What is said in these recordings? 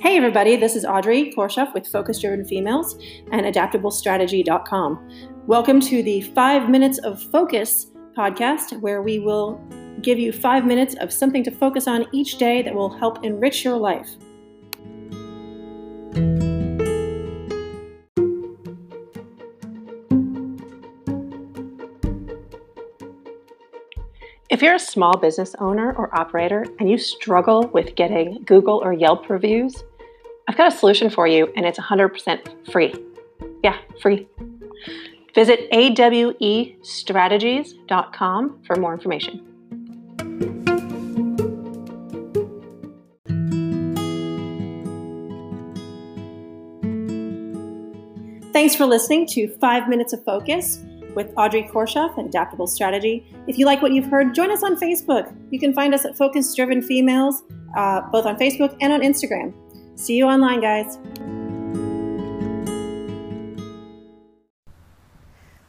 Hey everybody, this is Audrey Korshuff with Focus Driven Females and AdaptableStrategy.com. Welcome to the 5 Minutes of Focus podcast, where we will give you 5 minutes of something to focus on each day that will help enrich your life. If you're a small business owner or operator and you struggle with getting Google or Yelp reviews, I've got a solution for you, and it's 100% free. Yeah, free. Visit awestrategies.com for more information. Thanks for listening to 5 Minutes of Focus with Audrey Korshuff and Adaptable Strategy. If you like what you've heard, join us on Facebook. You can find us at Focus Driven Females, both on Facebook and on Instagram. See you online, guys.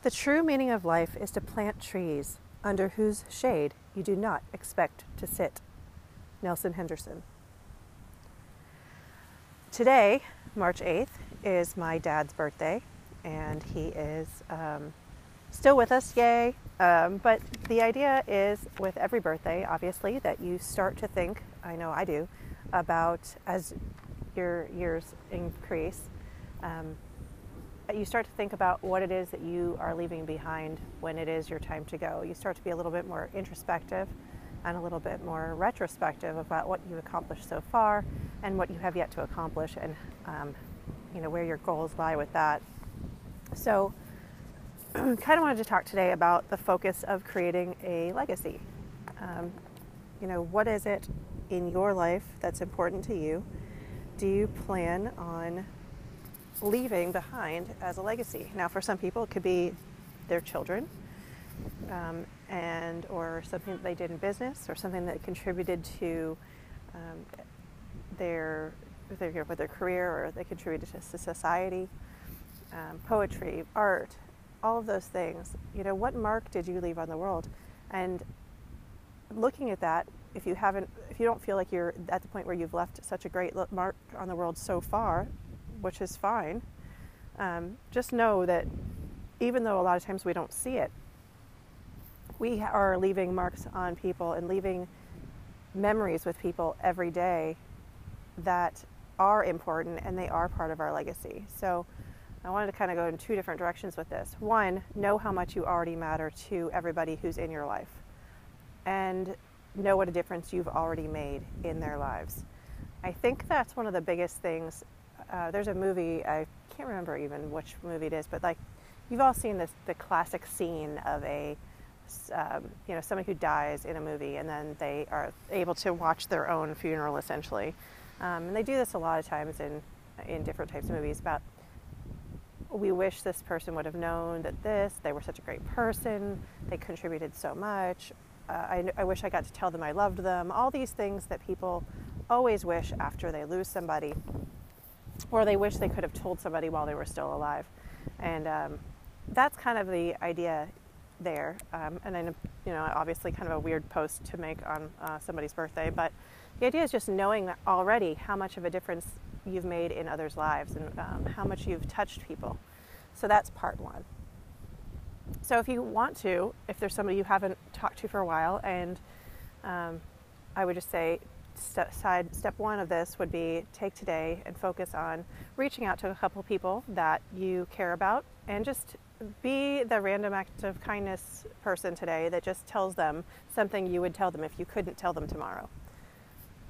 The true meaning of life is to plant trees under whose shade you do not expect to sit. Nelson Henderson. Today, March 8th, is my dad's birthday, and he is still with us, yay. But the idea is, with every birthday, obviously, that you start to think, I know I do, about, as your years increase, you start to think about what it is that you are leaving behind when it is your time to go. You start to be a little bit more introspective and a little bit more retrospective about what you've accomplished so far and what you have yet to accomplish, and where your goals lie with that. So kind of wanted to talk today about the focus of creating a legacy. What is it in your life that's important to you? Do you plan on leaving behind as a legacy? Now, for some people, it could be their children, or something that they did in business, or something that contributed to their career, or they contributed to society, poetry, art, all of those things. What mark did you leave on the world? And looking at that, if you don't feel like you're at the point where you've left such a great mark on the world so far, which is fine, just know that even though a lot of times we don't see it, we are leaving marks on people and leaving memories with people every day that are important, and they are part of our legacy. So I wanted to kind of go in two different directions with this. One, know how much you already matter to everybody who's in your life, and know what a difference you've already made in their lives. I think that's one of the biggest things. There's a movie, I can't remember even which movie it is, but like, you've all seen the classic scene of a someone who dies in a movie, and then they are able to watch their own funeral, essentially. And they do this a lot of times in different types of movies about, we wish this person would have known that they were such a great person, they contributed so much, I wish I got to tell them I loved them, all these things that people always wish after they lose somebody, or they wish they could have told somebody while they were still alive. And that's kind of the idea there. And then, obviously kind of a weird post to make on somebody's birthday, but the idea is just knowing that already how much of a difference you've made in others' lives, and how much you've touched people. So that's part one. So if there's somebody you haven't talked to for a while, and I would just say step one of this would be, take today and focus on reaching out to a couple people that you care about, and just be the random act of kindness person today that just tells them something you would tell them if you couldn't tell them tomorrow.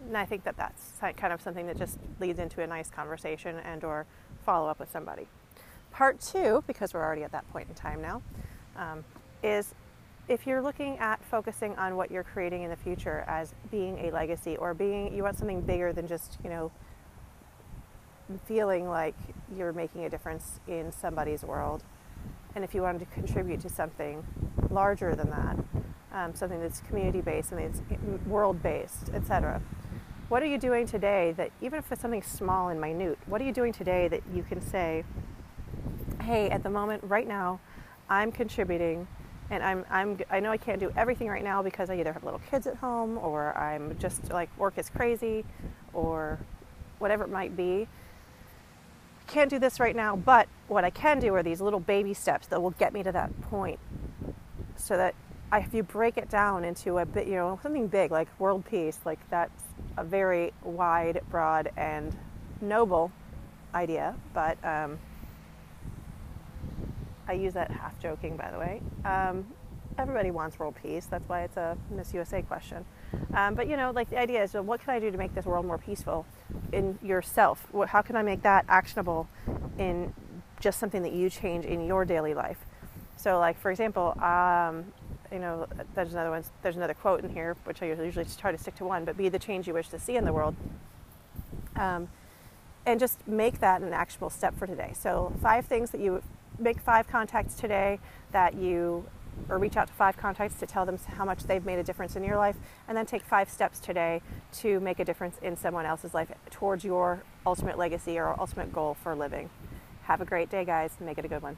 And I think that that's kind of something that just leads into a nice conversation and or follow up with somebody. Part two, because we're already at that point in time now, is if you're looking at focusing on what you're creating in the future as being a legacy, or you want something bigger than just, feeling like you're making a difference in somebody's world. And if you wanted to contribute to something larger than that, something that's community-based, something that's world-based, etc. What are you doing today that, even if it's something small and minute, what are you doing today that you can say, hey, at the moment, right now, I'm contributing, and I know I can't do everything right now because I either have little kids at home, or I'm just, work is crazy, or whatever it might be. I can't do this right now, but what I can do are these little baby steps that will get me to that point. So that if you break it down into a bit, you know, something big like world peace, like that's a very wide, broad, and noble idea, but I use that half joking, by the way. Everybody wants world peace. That's why it's a Miss USA question. But you know, like the idea is, well, what can I do to make this world more peaceful in yourself? How can I make that actionable in just something that you change in your daily life? So like, for example, you know, there's another quote in here, which I usually just try to stick to one, but be the change you wish to see in the world. And just make that an actionable step for today. So make 5 contacts today that you, or reach out to 5 contacts to tell them how much they've made a difference in your life, and then take 5 steps today to make a difference in someone else's life towards your ultimate legacy or ultimate goal for living. Have a great day, guys. Make it a good one.